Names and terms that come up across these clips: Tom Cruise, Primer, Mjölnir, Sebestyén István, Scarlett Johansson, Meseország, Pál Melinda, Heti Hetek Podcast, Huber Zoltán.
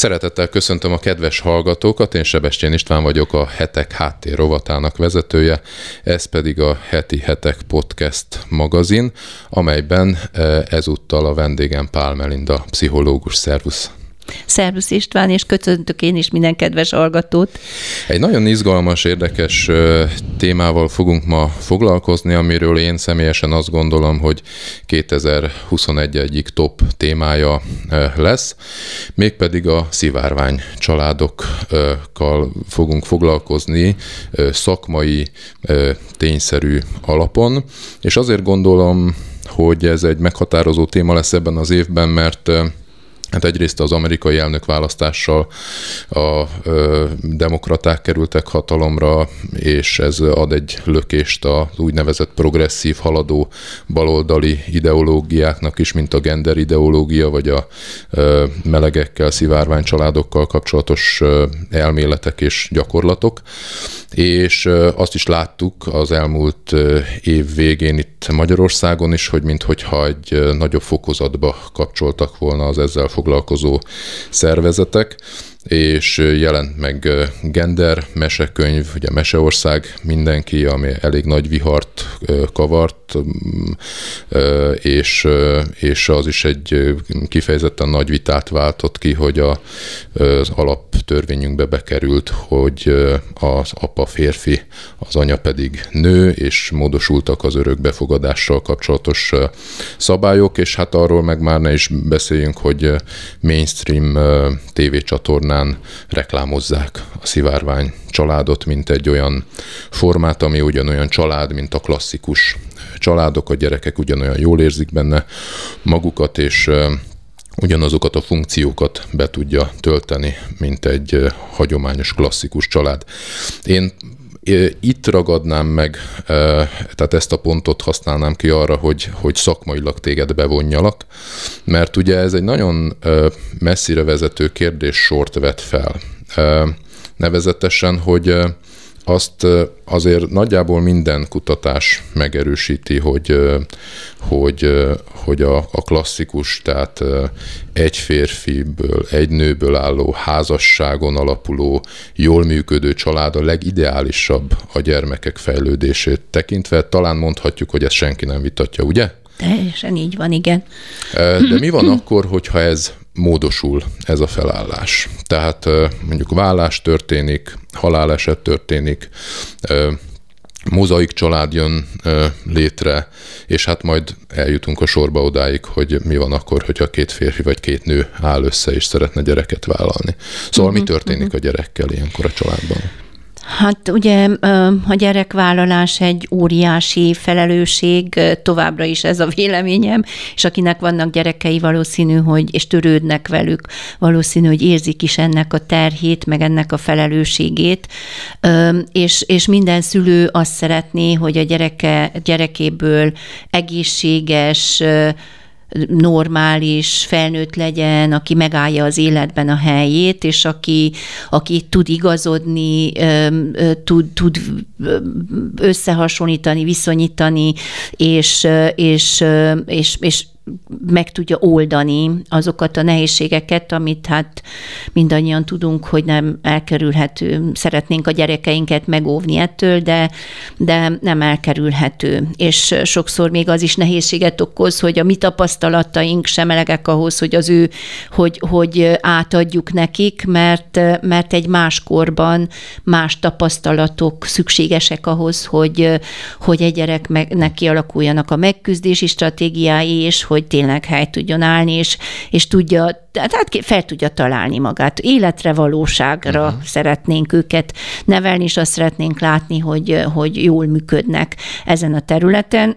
Szeretettel köszöntöm a kedves hallgatókat, én Sebestyén István vagyok, a Hetek háttér rovatának vezetője, ez pedig a Heti Hetek Podcast magazin, amelyben ezúttal a vendégem Pál Melinda, pszichológus. Szervusz! Szervusz István, és köszöntök én is minden kedves hallgatót. Egy nagyon izgalmas, érdekes témával fogunk ma foglalkozni, amiről én személyesen azt gondolom, hogy 2021 egyik top témája lesz, mégpedig a szivárvány családokkal fogunk foglalkozni szakmai, tényszerű alapon, és azért gondolom, hogy ez egy meghatározó téma lesz ebben az évben, mert hát egyrészt az amerikai elnökválasztással a demokraták kerültek hatalomra, és ez ad egy lökést az úgynevezett progresszív, haladó baloldali ideológiáknak is, mint a gender ideológia, vagy a melegekkel, szivárvány családokkal kapcsolatos elméletek és gyakorlatok. És azt is láttuk az elmúlt év végén itt Magyarországon is, hogy minthogyha egy nagyobb fokozatba kapcsoltak volna az ezzel foglalkozó szervezetek, és jelent meg gender mesekönyv, ugye Meseország mindenki, ami elég nagy vihart kavart, és az is egy kifejezetten nagy vitát váltott ki, hogy az alaptörvényünkbe bekerült, hogy az apa férfi, az anya pedig nő, és módosultak az örökbefogadással kapcsolatos szabályok, és hát arról meg már ne is beszéljünk, hogy mainstream tévécsatornák reklámozzák a szivárvány családot, mint egy olyan formát, ami ugyanolyan család, mint a klasszikus családok, a gyerekek ugyanolyan jól érzik benne magukat, és ugyanazokat a funkciókat be tudja tölteni, mint egy hagyományos klasszikus család. Én itt ragadnám meg, tehát ezt a pontot használnám ki arra, hogy szakmailag téged bevonjalak, mert ugye ez egy nagyon messzire vezető kérdéssort vet fel. Nevezetesen, hogy azt azért nagyjából minden kutatás megerősíti, hogy a klasszikus, tehát egy férfiből, egy nőből álló, házasságon alapuló, jól működő család a legideálisabb a gyermekek fejlődését tekintve. Talán mondhatjuk, hogy ezt senki nem vitatja, ugye? Teljesen így van, igen. De mi van akkor, hogyha ez módosul, ez a felállás? Tehát mondjuk vállás történik, haláleset történik, mozaik család jön létre, és hát majd eljutunk a sorba odáig, hogy mi van akkor, hogyha két férfi vagy két nő áll össze, és szeretne gyereket vállalni. Szóval mi történik a gyerekkel ilyenkor a családban? Hát ugye a gyerekvállalás egy óriási felelősség, továbbra is ez a véleményem, és akinek vannak gyerekei valószínű, hogy és törődnek velük, valószínű, hogy érzik is ennek a terhét, meg ennek a felelősségét, és minden szülő azt szeretné, hogy a gyerekéből egészséges, normális felnőtt legyen, aki megállja az életben a helyét, és aki tud igazodni, tud összehasonlítani, viszonyítani, és meg tudja oldani azokat a nehézségeket, amit hát mindannyian tudunk, hogy nem elkerülhető. Szeretnénk a gyerekeinket megóvni ettől, de nem elkerülhető. És sokszor még az is nehézséget okoz, hogy a mi tapasztalataink sem elegek ahhoz, hogy hogy átadjuk nekik, mert egy más korban más tapasztalatok szükségesek ahhoz, hogy egy gyereknek kialakuljanak a megküzdési stratégiái, és hogy tényleg helyt tudjon állni, és tudja, tehát fel tudja találni magát. Életre, valóságra szeretnénk őket nevelni, és azt szeretnénk látni, hogy jól működnek ezen a területen,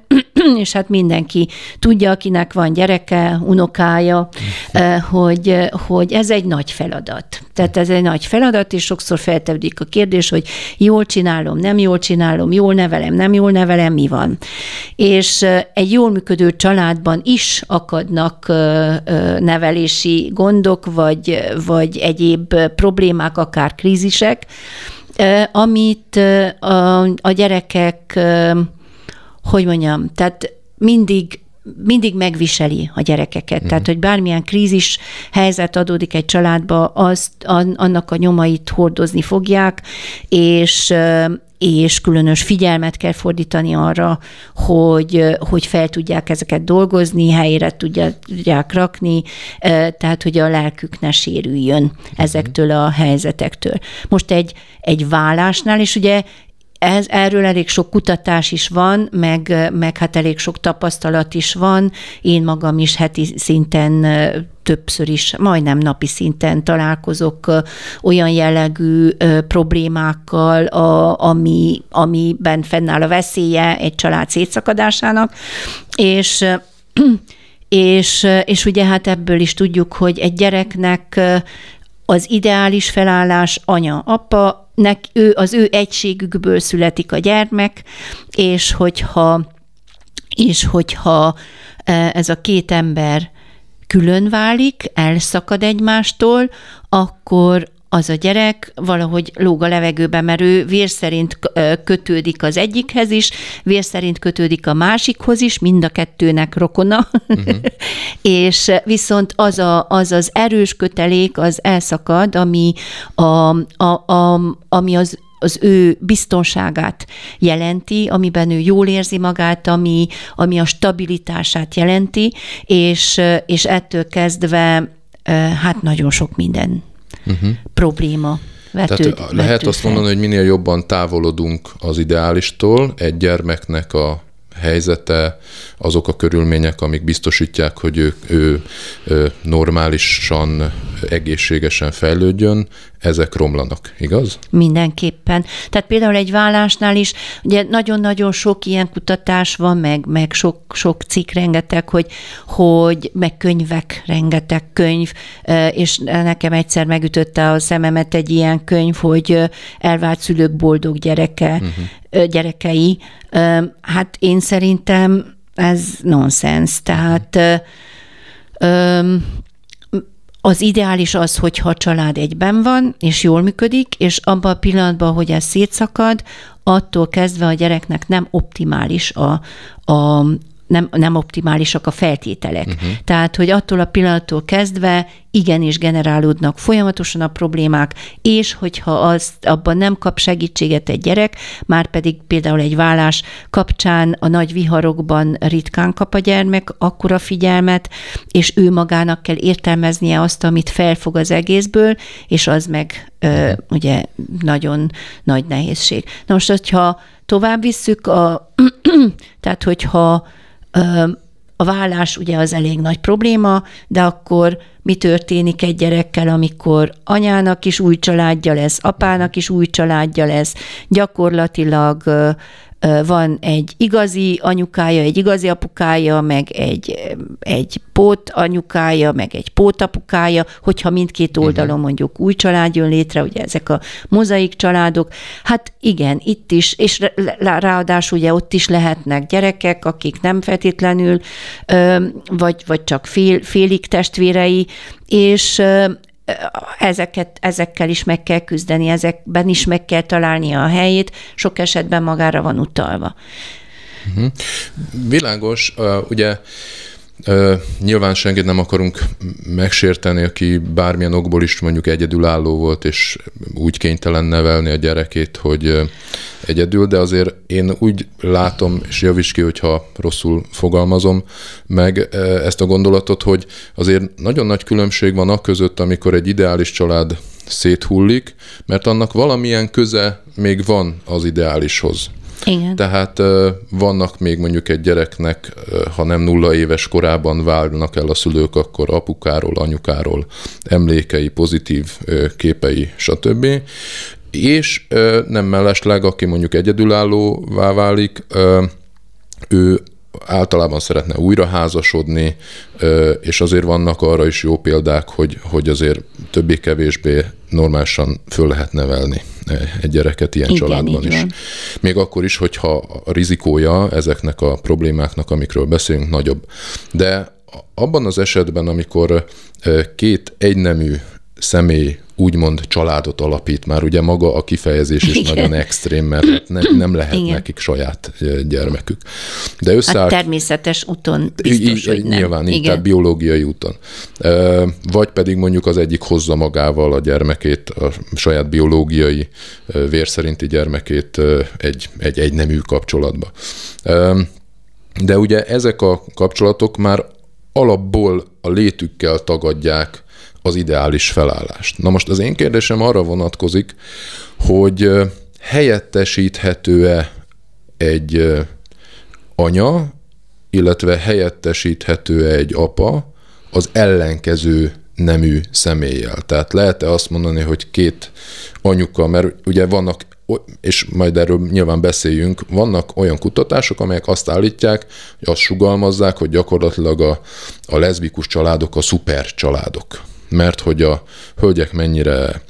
és hát mindenki tudja, akinek van gyereke, unokája, hogy ez egy nagy feladat. Tehát ez egy nagy feladat, és sokszor feltevődik a kérdés, hogy jól csinálom, nem jól csinálom, jól nevelem, nem jól nevelem, mi van? És egy jól működő családban is akadnak nevelési gondok, vagy egyéb problémák, akár krízisek, amit a gyerekek, tehát mindig mindig megviseli a gyerekeket. Mm. Tehát, hogy bármilyen krízis helyzet adódik egy családba, annak a nyomait hordozni fogják, és különös figyelmet kell fordítani arra, hogy fel tudják ezeket dolgozni, helyére tudják rakni, tehát, hogy a lelkük ne sérüljön ezektől a helyzetektől. Most egy vállásnál, és ugye erről elég sok kutatás is van, meg hát elég sok tapasztalat is van. Én magam is heti szinten többször is, majdnem napi szinten találkozok olyan jellegű problémákkal, amiben fennáll a veszélye egy család szétszakadásának, és ugye hát ebből is tudjuk, hogy egy gyereknek az ideális felállás anya, apa, az ő egységükből születik a gyermek, és hogyha ez a két ember külön válik, elszakad egymástól, akkor az a gyerek valahogy lóg a levegőbe, mert ő vér szerint kötődik az egyikhez is, vér szerint kötődik a másikhoz is, mind a kettőnek rokona, és viszont az erős kötelék, az elszakad, ami ami az ő biztonságát jelenti, amiben ő jól érzi magát, ami a stabilitását jelenti, és ettől kezdve hát nagyon sok minden probléma vetődik. Tehát lehet azt mondani, hogy minél jobban távolodunk az ideálistól, egy gyermeknek a helyzete, azok a körülmények, amik biztosítják, hogy ő normálisan, egészségesen fejlődjön, ezek romlanak, igaz? Mindenképpen. Tehát például egy vállásnál is, ugye nagyon-nagyon sok ilyen kutatás van, meg sok cikk rengeteg, hogy meg könyvek, rengeteg könyv, és nekem egyszer megütötte a szememet egy ilyen könyv, hogy elvált szülők boldog gyerekei. Hát én szerintem ez nonsens. Tehát az ideális az, hogyha a család egyben van, és jól működik, és abban a pillanatban, hogy ez szétszakad, attól kezdve a gyereknek nem optimális nem optimálisak a feltételek. Tehát, hogy attól a pillanattól kezdve igenis generálódnak folyamatosan a problémák, és hogyha abban nem kap segítséget egy gyerek, már pedig például egy vállás kapcsán a nagy viharokban ritkán kap a gyermek akkora figyelmet, és ő magának kell értelmeznie azt, amit felfog az egészből, és az meg ugye nagyon nagy nehézség. Na most, hogyha tovább visszük, tehát hogyha a vállás ugye az elég nagy probléma, de akkor mi történik egy gyerekkel, amikor anyának is új családja lesz, apának is új családja lesz, gyakorlatilag van egy igazi anyukája, egy igazi apukája, meg egy pót anyukája, meg egy pótapukája, hogyha mindkét oldalon mondjuk új család jön létre, ugye ezek a mozaik családok, hát igen, itt is, és ráadásul ugye ott is lehetnek gyerekek, akik nem feltétlenül, vagy csak félig testvérei, és ezekkel is meg kell küzdeni, ezekben is meg kell találnia a helyét, sok esetben magára van utalva. Világos, ugye nyilván senkit nem akarunk megsérteni, aki bármilyen okból is mondjuk egyedülálló volt, és úgy kénytelen nevelni a gyerekét, hogy egyedül, de azért én úgy látom, és javíts ki, hogyha rosszul fogalmazom meg ezt a gondolatot, hogy azért nagyon nagy különbség van a között, amikor egy ideális család széthullik, mert annak valamilyen köze még van az ideálishoz. Igen. Tehát vannak még mondjuk egy gyereknek, ha nem 0 éves korában válnak el a szülők, akkor apukáról, anyukáról emlékei, pozitív képei, stb. És nem mellesleg, aki mondjuk egyedülállóvá válik, ő általában szeretne újra házasodni, és azért vannak arra is jó példák, hogy azért többé-kevésbé normálisan föl lehet nevelni egy gyereket ilyen családban is. Még akkor is, hogyha a rizikója ezeknek a problémáknak, amikről beszélünk, nagyobb. De abban az esetben, amikor két egynemű személy úgymond családot alapít, már ugye maga a kifejezés is nagyon extrém, mert nem lehet nekik saját gyermekük. De összeállt... A természetes úton biztos, hogy nem. Nyilván, inkább biológiai úton. Vagy pedig mondjuk az egyik hozza magával a gyermekét, a saját biológiai vérszerinti gyermekét egy nemű kapcsolatba. De ugye ezek a kapcsolatok már alapból a létükkel tagadják az ideális felállást. Na most az én kérdésem arra vonatkozik, hogy helyettesíthető-e egy anya, illetve helyettesíthető-e egy apa az ellenkező nemű személlyel. Tehát lehet-e azt mondani, hogy két anyuka, mert ugye vannak, és majd erről nyilván beszéljünk, vannak olyan kutatások, amelyek azt állítják, hogy azt sugalmazzák, hogy gyakorlatilag a leszbikus családok a szuper családok. Mert hogy a hölgyek mennyire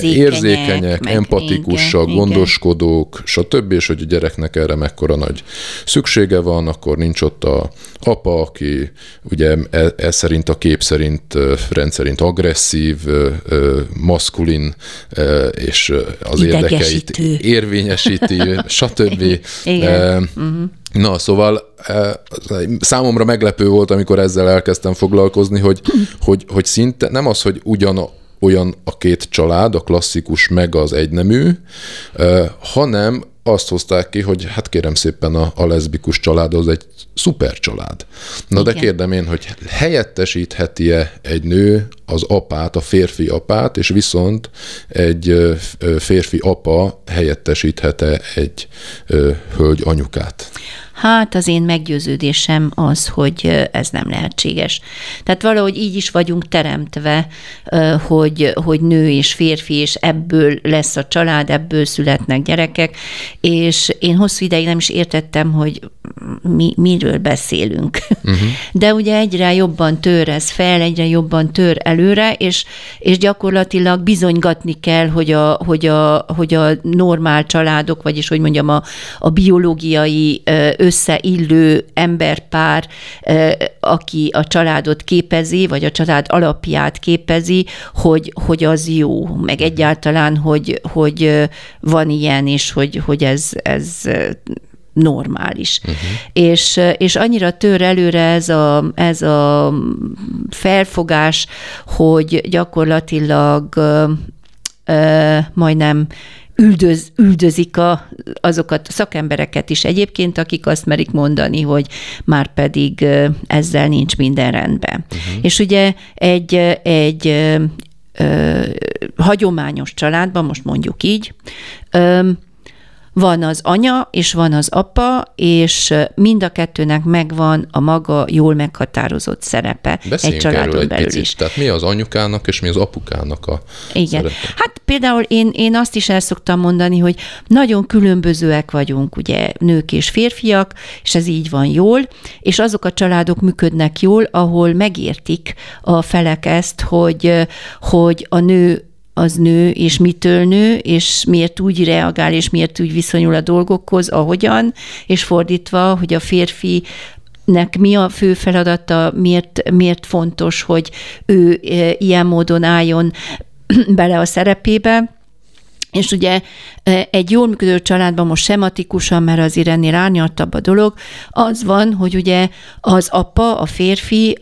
érzékenyek, empatikusak, gondoskodók, stb. És hogy a gyereknek erre mekkora nagy szüksége van, akkor nincs ott a apa, aki ugye ez szerint a kép szerint rendszerint agresszív, maszkulin, és az érdekeit érvényesíti, stb. Na, szóval számomra meglepő volt, amikor ezzel elkezdtem foglalkozni, hogy szinte nem az, hogy ugyanolyan a két család, a klasszikus meg az egynemű, hanem azt hozták ki, hogy hát kérem szépen a leszbikus család az egy szuper család. Na de kérdem én, hogy helyettesítheti-e egy nő az apát, a férfi apát, és viszont egy férfi apa helyettesíthet-e egy hölgy anyukát? Hát az én meggyőződésem az, hogy ez nem lehetséges. Tehát valahogy így is vagyunk teremtve, hogy nő és férfi, és ebből lesz a család, ebből születnek gyerekek, és én hosszú ideig nem is értettem, hogy miről beszélünk. Uh-huh. De ugye egyre jobban tör ez fel, egyre jobban tör előre, és gyakorlatilag bizonygatni kell, hogy a normál családok, vagyis hogy mondjam, a biológiai összeillő emberpár, aki a családot képezi, vagy a család alapját képezi, hogy az jó, meg egyáltalán, hogy van ilyen, és hogy ez normális. Uh-huh. És annyira tör előre ez a felfogás, hogy gyakorlatilag majdnem üldözik azokat a szakembereket is egyébként, akik azt merik mondani, hogy már pedig ezzel nincs minden rendben. Uh-huh. És ugye egy hagyományos családban, most mondjuk így, van az anya, és van az apa, és mind a kettőnek megvan a maga jól meghatározott szerepe. Beszéljünk egy családon belül picit is. Tehát mi az anyukának, és mi az apukának a szerepe? Hát például én azt is el szoktam mondani, hogy nagyon különbözőek vagyunk, ugye nők és férfiak, és ez így van jól, és azok a családok működnek jól, ahol megértik a felek ezt, hogy a nő az nő, és mitől nő, és miért úgy reagál, és miért úgy viszonyul a dolgokhoz, ahogyan, és fordítva, hogy a férfinek mi a fő feladata, miért fontos, hogy ő ilyen módon álljon bele a szerepébe. És ugye egy jól működő családban, most sematikusan, mert azért ennél árnyaltabb a dolog, az van, hogy ugye az apa, a férfi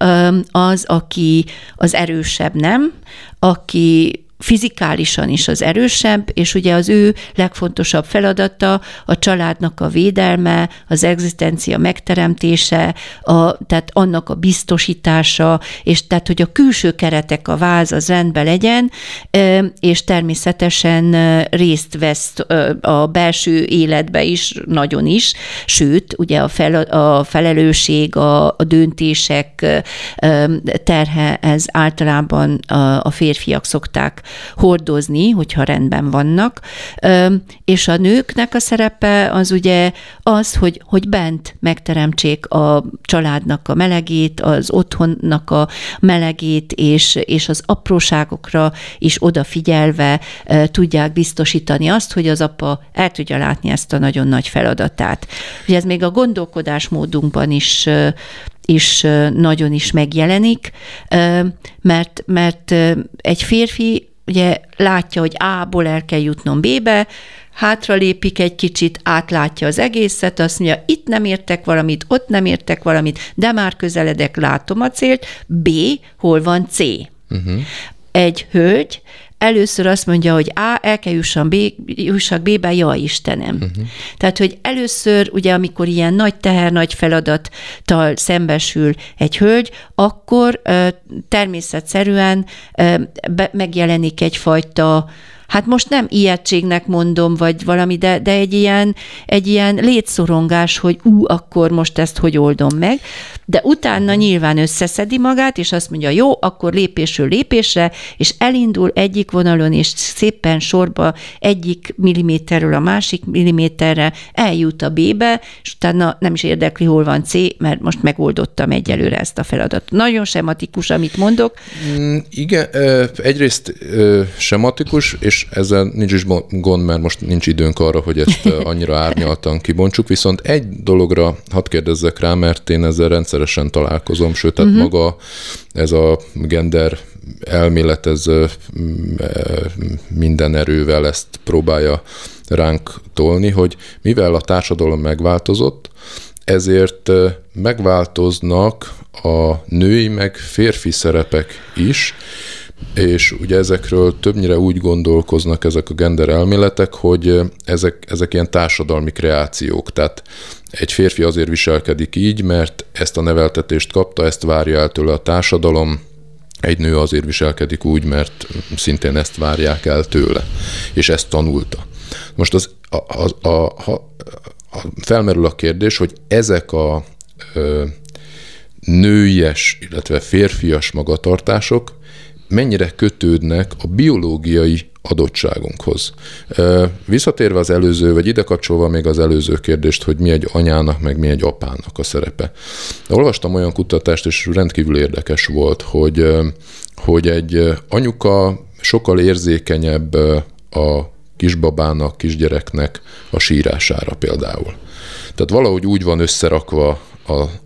az, aki az erősebb, nem? Aki fizikálisan is az erősebb, és ugye az ő legfontosabb feladata a családnak a védelme, az egzisztencia megteremtése, tehát annak a biztosítása, és tehát, hogy a külső keretek, a váz az rendben legyen, és természetesen részt vesz a belső életbe is, nagyon is, sőt, ugye a felelősség, a döntések terhe, ez általában a férfiak szokták hordozni, hogyha rendben vannak, és a nőknek a szerepe az ugye az, hogy bent megteremtsék a családnak a melegét, az otthonnak a melegét, és az apróságokra is odafigyelve tudják biztosítani azt, hogy az apa el tudja látni ezt a nagyon nagy feladatát. Ugye ez még a gondolkodásmódunkban is is nagyon is megjelenik, mert egy férfi ugye látja, hogy A-ból el kell jutnom B-be, hátralépik egy kicsit, átlátja az egészet, azt mondja, itt nem értek valamit, ott nem értek valamit, de már közeledek, látom a célt, B, hol van C. Uh-huh. Egy hölgy először azt mondja, hogy A, el kell jussak B-be, jaj Istenem. Uh-huh. Tehát, hogy először, ugye, amikor ilyen nagy teher, nagy feladattal szembesül egy hölgy, akkor természetszerűen megjelenik egyfajta, hát most nem ijegységnek mondom, vagy valami, de egy ilyen létszorongás, hogy akkor most ezt hogy oldom meg, de utána nyilván összeszedi magát, és azt mondja, jó, akkor lépésről lépésre, és elindul egyik vonalon, és szépen sorba egyik milliméterről a másik milliméterre eljut a B-be, és utána nem is érdekli, hol van C, mert most megoldottam egyelőre ezt a feladatot. Nagyon sematikus, amit mondok. Igen, egyrészt sematikus, és ezzel nincs is gond, mert most nincs időnk arra, hogy ezt annyira árnyaltan kibontsuk, viszont egy dologra hadd kérdezzek rá, mert én ezzel rendszeresen találkozom, sőt, tehát maga ez a gender elmélet, ez minden erővel ezt próbálja ránk tolni, hogy mivel a társadalom megváltozott, ezért megváltoznak a női meg férfi szerepek is, és ugye ezekről többnyire úgy gondolkoznak ezek a gender elméletek, hogy ezek ilyen társadalmi kreációk, tehát egy férfi azért viselkedik így, mert ezt a neveltetést kapta, ezt várja el tőle a társadalom, egy nő azért viselkedik úgy, mert szintén ezt várják el tőle, és ezt tanulta. Most felmerül a kérdés, hogy ezek a nőies, illetve férfias magatartások mennyire kötődnek a biológiai adottságunkhoz. Visszatérve az előző, vagy ide kapcsolva még az előző kérdést, hogy mi egy anyának, meg mi egy apának a szerepe. Olvastam olyan kutatást, és rendkívül érdekes volt, hogy egy anyuka sokkal érzékenyebb a kisbabának, kisgyereknek a sírására például. Tehát valahogy úgy van összerakva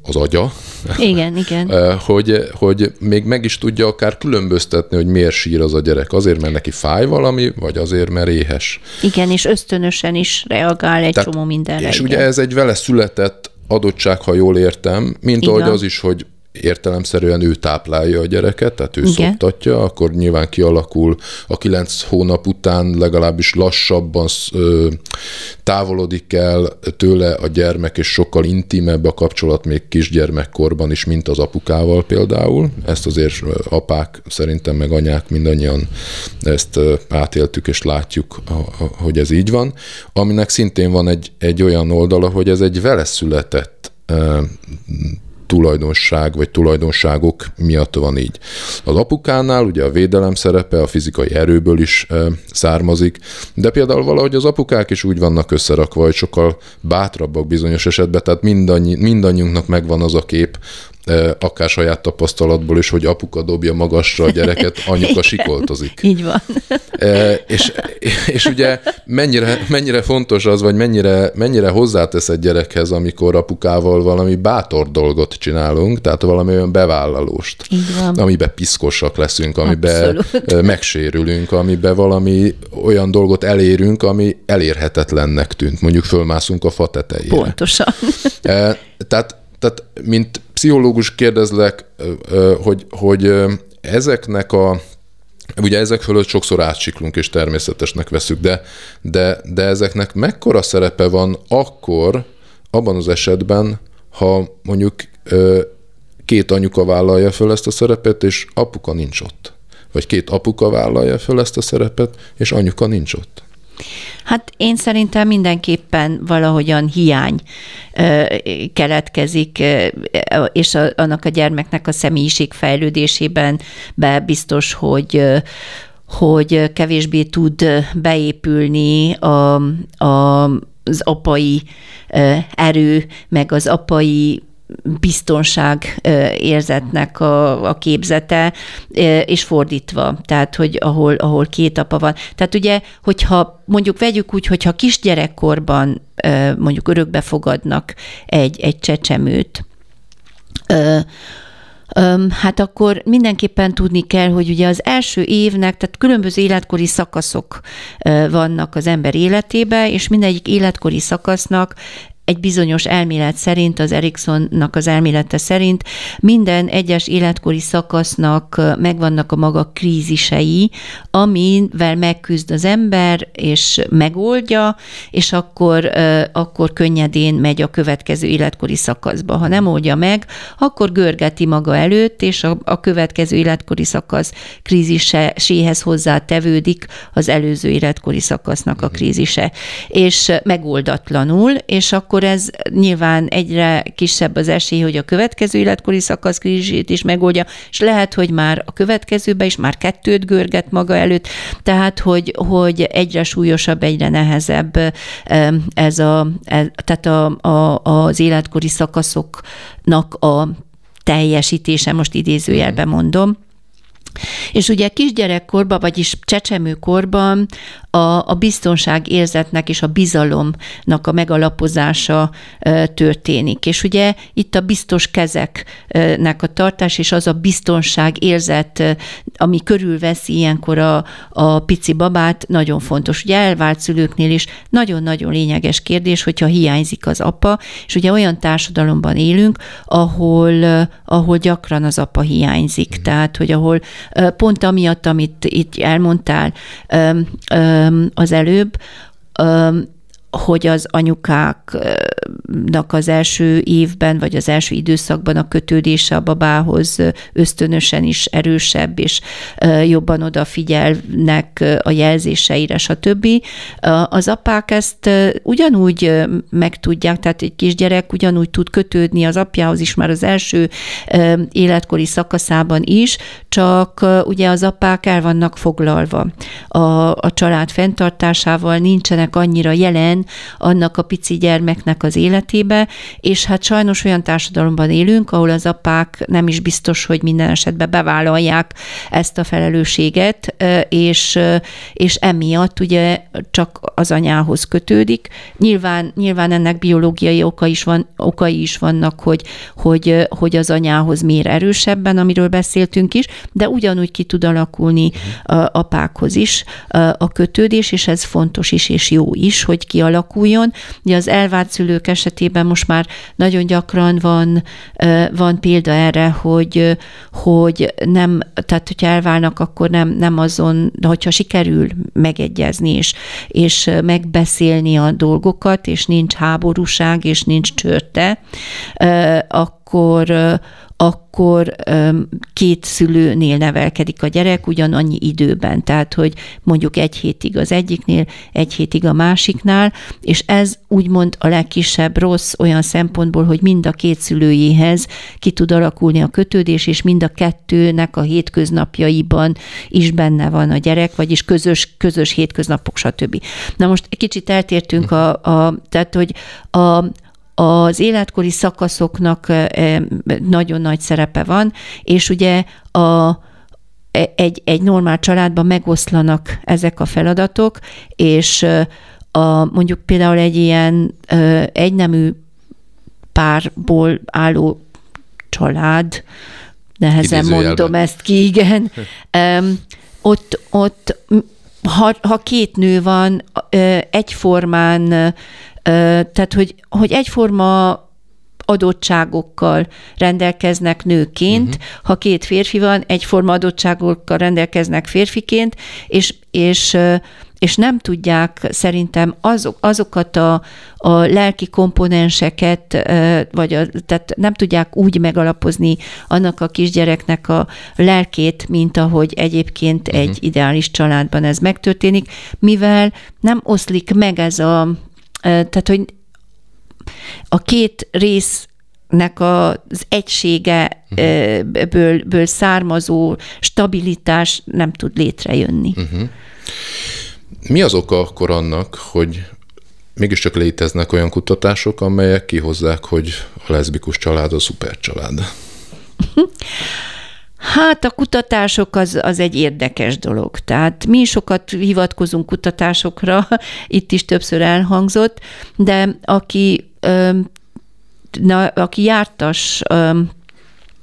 az agya, igen. hogy még meg is tudja akár különböztetni, hogy miért sír az a gyerek. Azért, mert neki fáj valami, vagy azért, mert éhes. Igen, és ösztönösen is reagál egy csomó mindenre. És ugye ez egy vele született adottság, ha jól értem, mint ahogy az is, hogy értelemszerűen ő táplálja a gyereket, tehát ő szoptatja, akkor nyilván kialakul a 9 hónap után legalábbis lassabban távolodik el tőle a gyermek, és sokkal intimebb a kapcsolat még kisgyermekkorban is, mint az apukával például. Ezt azért apák, szerintem meg anyák mindannyian ezt átéltük és látjuk, hogy ez így van. Aminek szintén van egy olyan oldala, hogy ez egy vele született tulajdonság vagy tulajdonságok miatt van így. Az apukánál ugye a védelem szerepe a fizikai erőből is származik, de például valahogy az apukák is úgy vannak összerakva, hogy sokkal bátrabbak bizonyos esetben, tehát mindannyiunknak megvan az a kép, akár saját tapasztalatból is, hogy apuka dobja magasra a gyereket, anyuka sikoltozik. Így van. És ugye mennyire fontos az, vagy mennyire hozzátesz egy gyerekhez, amikor apukával valami bátor dolgot csinálunk, tehát valami olyan bevállalóst, amiben piszkosak leszünk, amiben megsérülünk, amiben valami olyan dolgot elérünk, ami elérhetetlennek tűnt. Mondjuk fölmászunk a fa tetejére. Pontosan. Tehát mint pszichológus kérdezlek, hogy ezeknek ugye ezek fölött sokszor átsiklunk és természetesnek veszük, de ezeknek mekkora szerepe van akkor, abban az esetben, ha mondjuk 2 anyuka vállalja föl ezt a szerepet, és apuka nincs ott. Vagy 2 apuka vállalja föl ezt a szerepet, és anyuka nincs ott. Hát én szerintem mindenképpen valahogyan hiány keletkezik, és annak a gyermeknek a személyiség fejlődésében biztos, hogy kevésbé tud beépülni az apai erő, meg az apai biztonság érzetnek a képzete, és fordítva, tehát, hogy ahol 2 apa van. Tehát ugye, hogyha mondjuk vegyük úgy, hogyha kisgyerekkorban mondjuk örökbe fogadnak egy csecsemőt, hát akkor mindenképpen tudni kell, hogy ugye az első évnek, tehát különböző életkori szakaszok vannak az ember életében, és mindegyik életkori szakasznak egy bizonyos elmélet szerint, az Eriksonnak az elmélete szerint minden egyes életkori szakasznak megvannak a maga krízisei, amivel megküzd az ember, és megoldja, és akkor könnyedén megy a következő életkori szakaszba. Ha nem oldja meg, akkor görgeti maga előtt, és a következő életkori szakasz kríziséhez hozzátevődik az előző életkori szakasznak a krízise, és megoldatlanul, és akkor ez nyilván egyre kisebb az esély, hogy a következő életkori szakasz krízisét is megoldja, és lehet, hogy már a következőben is már kettőt görget maga előtt, tehát hogy egyre súlyosabb, egyre nehezebb ez az életkori szakaszoknak a teljesítése, most idézőjelben mondom. És ugye kisgyerekkorban, vagyis csecsemőkorban a biztonságérzetnek és a bizalomnak a megalapozása történik. És ugye itt a biztos kezeknek a tartás, és az a biztonságérzet, ami körülveszi ilyenkor a pici babát, nagyon fontos. Ugye elvált szülőknél is nagyon-nagyon lényeges kérdés, hogyha hiányzik az apa, és ugye olyan társadalomban élünk, ahol gyakran az apa hiányzik. Tehát, hogy ahol pont amiatt, amit itt elmondtál az előbb, hogy az anyukáknak az első évben, vagy az első időszakban a kötődése a babához ösztönösen is erősebb, és jobban odafigyelnek a jelzéseire, stb. Az apák ezt ugyanúgy megtudják, tehát egy kisgyerek ugyanúgy tud kötődni az apjához is már az első életkori szakaszában is, csak ugye az apák el vannak foglalva a család fenntartásával, nincsenek annyira jelen annak a pici gyermeknek az életébe, és hát sajnos olyan társadalomban élünk, ahol az apák nem is biztos, hogy minden esetben bevállalják ezt a felelősséget, és emiatt ugye csak az anyához kötődik. Nyilván ennek biológiai okai is vannak, hogy az anyához miért erősebben, amiről beszéltünk is, de ugyanúgy ki tud alakulni apákhoz is a kötődés, és ez fontos is, és jó is, hogy ki alakuljon. Ugye az elvált szülők esetében most már nagyon gyakran van példa erre, hogy nem, tehát hogyha elválnak, akkor nem azon, de hogyha sikerül megegyezni és megbeszélni a dolgokat, és nincs háborúság, és nincs csörte, akkor két szülőnél nevelkedik a gyerek ugyanannyi időben, tehát hogy mondjuk egy hétig az egyiknél, egy hétig a másiknál, és ez úgymond a legkisebb rossz olyan szempontból, hogy mind a két szülőjéhez ki tud alakulni a kötődés, és mind a kettőnek a hétköznapjaiban is benne van a gyerek, vagyis közös hétköznapok, stb. Na most kicsit eltértünk, tehát hogy az életkori szakaszoknak nagyon nagy szerepe van, és ugye egy normál családban megoszlanak ezek a feladatok, és mondjuk például egy ilyen egynemű párból álló család, nehezen mondom ezt ki, igen, ott ha két nő van, egyformán, tehát, hogy egyforma adottságokkal rendelkeznek nőként, ha két férfi van, egyforma adottságokkal rendelkeznek férfiként, és nem tudják szerintem azokat a lelki komponenseket, tehát nem tudják úgy megalapozni annak a kisgyereknek a lelkét, mint ahogy egyébként egy ideális családban ez megtörténik, mivel nem oszlik meg ez tehát, hogy a két résznek az egysége ből származó stabilitás nem tud létrejönni. Mi az oka akkor annak, hogy mégiscsak léteznek olyan kutatások, amelyek kihozzák, hogy a leszbikus család a szupercsalád? Hát a kutatások az egy érdekes dolog. Tehát mi sokat hivatkozunk kutatásokra, itt is többször elhangzott, de aki jártas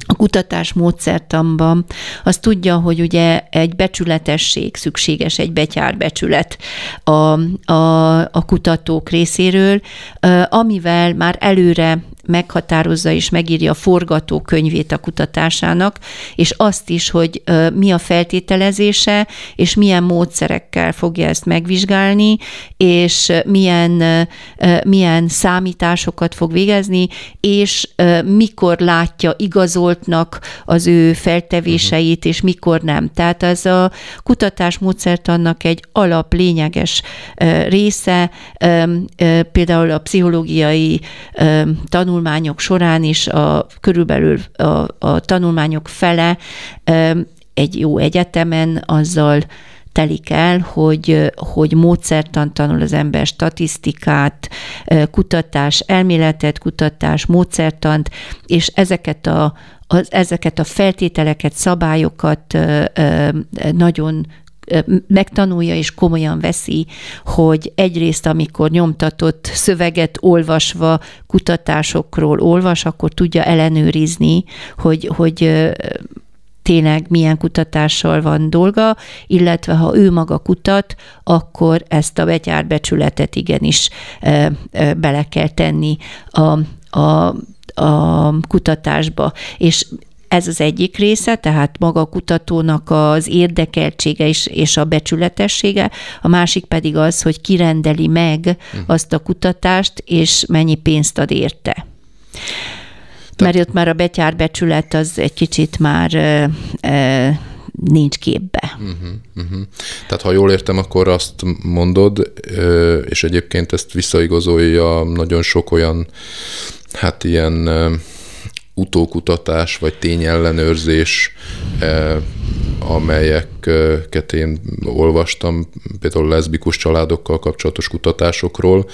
a kutatás módszertanban azt tudja, hogy ugye egy becsületesség szükséges, egy betyárbecsület a kutatók részéről, amivel már előre meghatározza és megírja a forgatókönyvét a kutatásának, és azt is, hogy mi a feltételezése, és milyen módszerekkel fogja ezt megvizsgálni, és milyen számításokat fog végezni, és mikor látja igazoltnak az ő feltevéseit, és mikor nem. Tehát ez a kutatás módszertannak egy alap lényeges része, például a pszichológiai tanulmányok során is körülbelül a tanulmányok fele egy jó egyetemen azzal telik el, hogy módszertant tanul az ember, statisztikát, kutatás, elméletet, kutatás, módszertant, és ezeket a feltételeket, szabályokat nagyon megtanulja és komolyan veszi, hogy egyrészt, amikor nyomtatott szöveget olvasva, kutatásokról olvas, akkor tudja ellenőrizni, hogy tényleg milyen kutatással van dolga, illetve ha ő maga kutat, akkor ezt a betyárbecsületet igenis bele kell tenni a kutatásba. És ez az egyik része, tehát maga a kutatónak az érdekeltsége és a becsületessége, a másik pedig az, hogy kirendeli meg azt a kutatást, és mennyi pénzt ad érte. Tehát, mert ott már a betyárbecsület az egy kicsit már nincs képbe. Tehát ha jól értem, akkor azt mondod, és egyébként ezt visszaigazolja nagyon sok olyan, hát ilyen utókutatás, vagy tényellenőrzés, amelyeket én olvastam, például leszbikus családokkal kapcsolatos kutatásokról.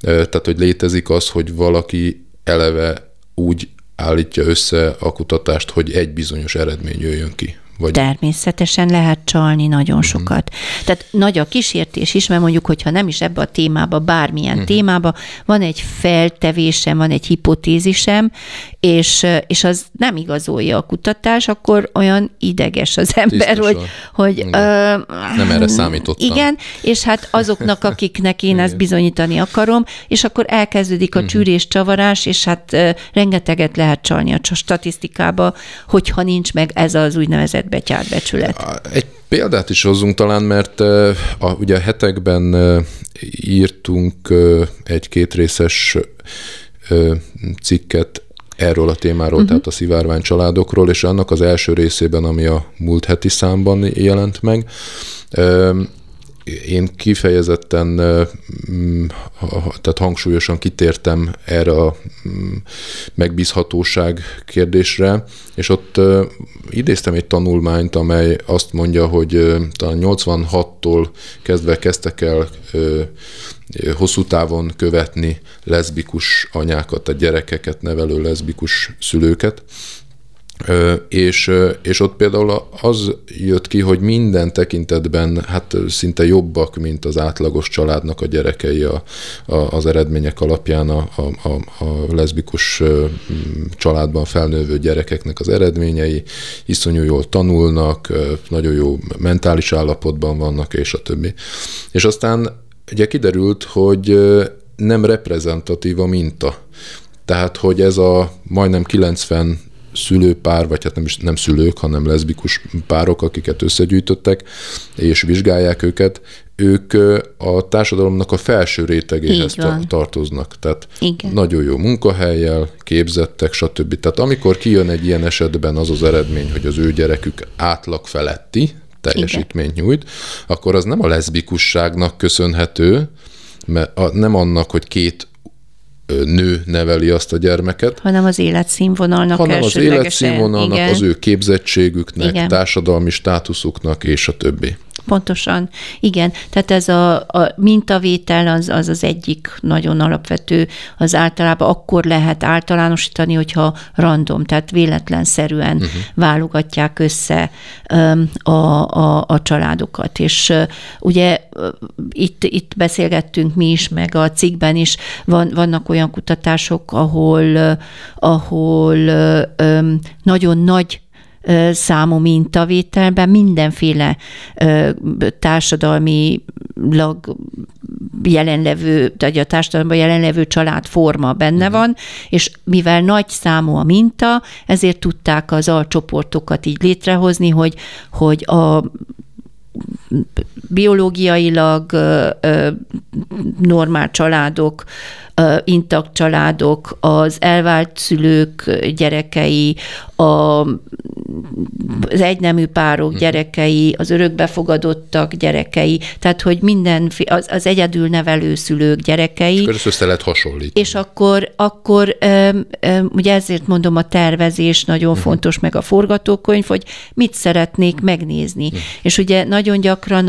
Tehát, hogy létezik az, hogy valaki eleve úgy állítja össze a kutatást, hogy egy bizonyos eredmény jöjjön ki. Vagy... Természetesen lehet csalni nagyon sokat. Tehát nagy a kísértés is, mert mondjuk, hogyha nem is ebbe a témába, bármilyen témába, van egy feltevésem, van egy hipotézisem, és az nem igazolja a kutatás, akkor olyan ideges az ember, hogy nem erre számítottam. Igen, és hát azoknak, akiknek én ezt bizonyítani akarom, és akkor elkezdődik a csűrés-csavarás, és hát rengeteget lehet csalni a statisztikába, hogyha nincs meg ez az úgynevezett betyárbecsület. Egy példát is hozzunk talán, mert ugye a hetekben írtunk egy kétrészes cikket erről a témáról, tehát a szivárvány családokról, és annak az első részében, ami a múlt heti számban jelent meg, én kifejezetten, tehát hangsúlyosan kitértem erre a megbízhatóság kérdésre, és ott idéztem egy tanulmányt, amely azt mondja, hogy talán 86-tól kezdve kezdtek el hosszú távon követni leszbikus anyákat, a gyerekeket nevelő leszbikus szülőket, és ott például az jött ki, hogy minden tekintetben hát szinte jobbak, mint az átlagos családnak a gyerekei az eredmények alapján a leszbikus családban felnővő gyerekeknek az eredményei, iszonyú jól tanulnak, nagyon jó mentális állapotban vannak, és a többi. És aztán ugye kiderült, hogy nem reprezentatív a minta. Tehát, hogy ez a majdnem 90 szülőpár, vagy hát nem szülők, hanem leszbikus párok, akiket összegyűjtöttek, és vizsgálják őket, ők a társadalomnak a felső rétegéhez tartoznak. Tehát nagyon jó munkahelyjel, képzettek, stb. Tehát amikor kijön egy ilyen esetben az az eredmény, hogy az ő gyerekük átlag feletti teljesítményt nyújt, akkor az nem a leszbikusságnak köszönhető, mert nem annak, hogy két nő neveli azt a gyermeket. Hanem az életszínvonalnak elsődlegesen. Hanem az életszínvonalnak, az ő képzettségüknek, társadalmi státuszuknak, és a többi. Pontosan, igen. Tehát ez a mintavétel az egyik nagyon alapvető, az általában akkor lehet általánosítani, hogyha random, tehát véletlenszerűen válogatják össze a családokat. És ugye itt beszélgettünk mi is, meg a cikkben is vannak olyan kutatások, ahol nagyon nagy számú mintavételben mindenféle társadalmilag jelenlevő, tehát a társadalomban jelenlevő családforma benne van, és mivel nagy számú a minta, ezért tudták az alcsoportokat így létrehozni, hogy a biológiailag normál családok, intakt családok, az elvált szülők gyerekei, az egynemű párok gyerekei, az örökbefogadottak gyerekei, tehát hogy minden, az egyedül nevelő szülők gyerekei. És akkor ezt össze lehet hasonlítani. És akkor ugye ezért mondom, a tervezés nagyon fontos, meg a forgatókönyv, hogy mit szeretnék megnézni. És ugye nagyon gyakran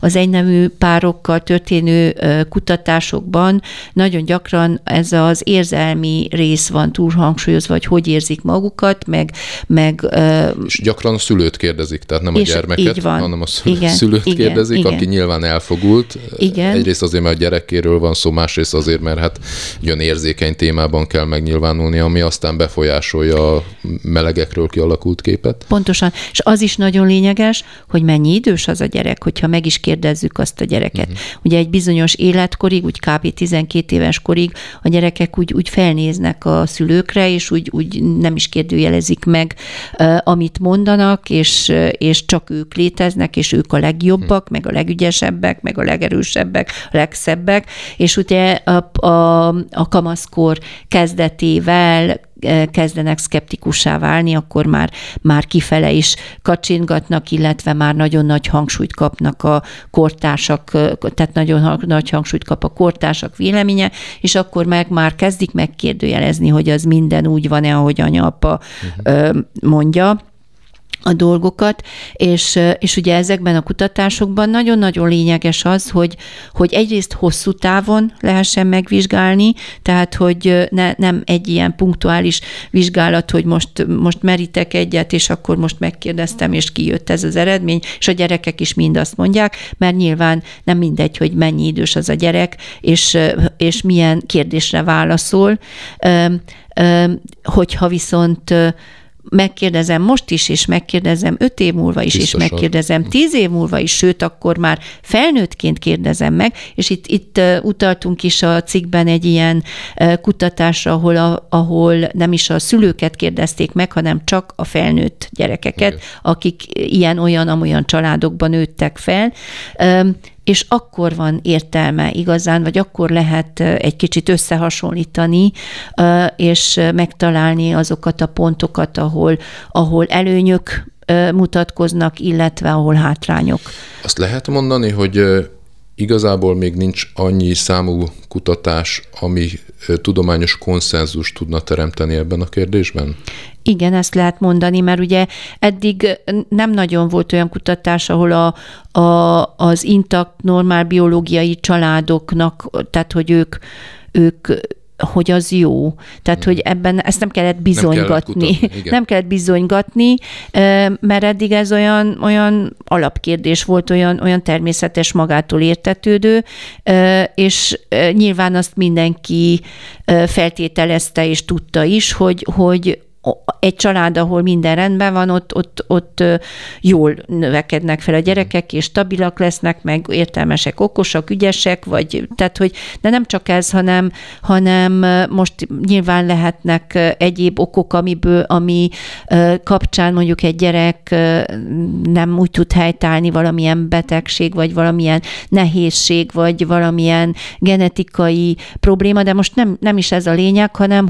az egynemű párokkal történő kutatásokban nagyon gyakran ez az érzelmi rész van túlhangsúlyozva, hogy érzik magukat, meg és gyakran a szülőt kérdezik, tehát nem a gyermeket, hanem a szülőt kérdezik, aki nyilván elfogult. Igen. Egyrészt azért, mert a gyerekéről van szó, másrészt azért, mert hát olyan érzékeny témában kell megnyilvánulni, ami aztán befolyásolja a melegekről kialakult képet. Pontosan. És az is nagyon lényeges, hogy mennyi idős az a gyerek, hogyha meg is kérdezzük azt a gyereket. Ugye egy bizonyos életkorig, úgy kb. 12 éves korig a gyerekek úgy felnéznek a szülőkre, és úgy nem is kérdőjelezik meg, amit mondanak, és csak ők léteznek, és ők a legjobbak, meg a legügyesebbek, meg a legerősebbek, a legszebbek, és ugye a kamaszkor kezdetével kezdenek szkeptikussá válni, akkor már kifele is kacsingatnak, illetve már nagyon nagy hangsúlyt kapnak a kortársak, tehát nagyon nagy hangsúlyt kap a kortársak véleménye, és akkor már kezdik megkérdőjelezni, hogy az minden úgy van-e, ahogy anya-apa mondja a dolgokat, és ugye ezekben a kutatásokban nagyon-nagyon lényeges az, hogy egyrészt hosszú távon lehessen megvizsgálni, tehát hogy nem egy ilyen punktuális vizsgálat, hogy most merítek egyet, és akkor most megkérdeztem, és kijött ez az eredmény, és a gyerekek is mind azt mondják, mert nyilván nem mindegy, hogy mennyi idős az a gyerek, és milyen kérdésre válaszol, hogyha viszont megkérdezem most is, és megkérdezem 5 év múlva is, biztosan, és megkérdezem 10 év múlva is, sőt, akkor már felnőttként kérdezem meg, és itt utaltunk is a cikkben egy ilyen kutatásra, ahol nem is a szülőket kérdezték meg, hanem csak a felnőtt gyerekeket, akik ilyen-olyan-amolyan családokban nőttek fel, és akkor van értelme igazán, vagy akkor lehet egy kicsit összehasonlítani, és megtalálni azokat a pontokat, ahol előnyök mutatkoznak, illetve ahol hátrányok. Azt lehet mondani, hogy igazából még nincs annyi számú kutatás, ami tudományos konszenzust tudna teremteni ebben a kérdésben? Igen, ezt lehet mondani, mert ugye eddig nem nagyon volt olyan kutatás, ahol az intakt, normál biológiai családoknak, tehát hogy ők hogy az jó. Tehát, hogy ebben ezt nem kellett bizonygatni. Nem kellett bizonygatni, mert eddig ez olyan alapkérdés volt, olyan természetes, magától értetődő, és nyilván azt mindenki feltételezte és tudta is, hogy egy család, ahol minden rendben van, ott jól növekednek fel a gyerekek, és stabilak lesznek, meg értelmesek, okosak, ügyesek, vagy tehát, hogy de nem csak ez, hanem most nyilván lehetnek egyéb okok, ami kapcsán mondjuk egy gyerek nem úgy tud helytállni, valamilyen betegség, vagy valamilyen nehézség, vagy valamilyen genetikai probléma, de most nem is ez a lényeg, hanem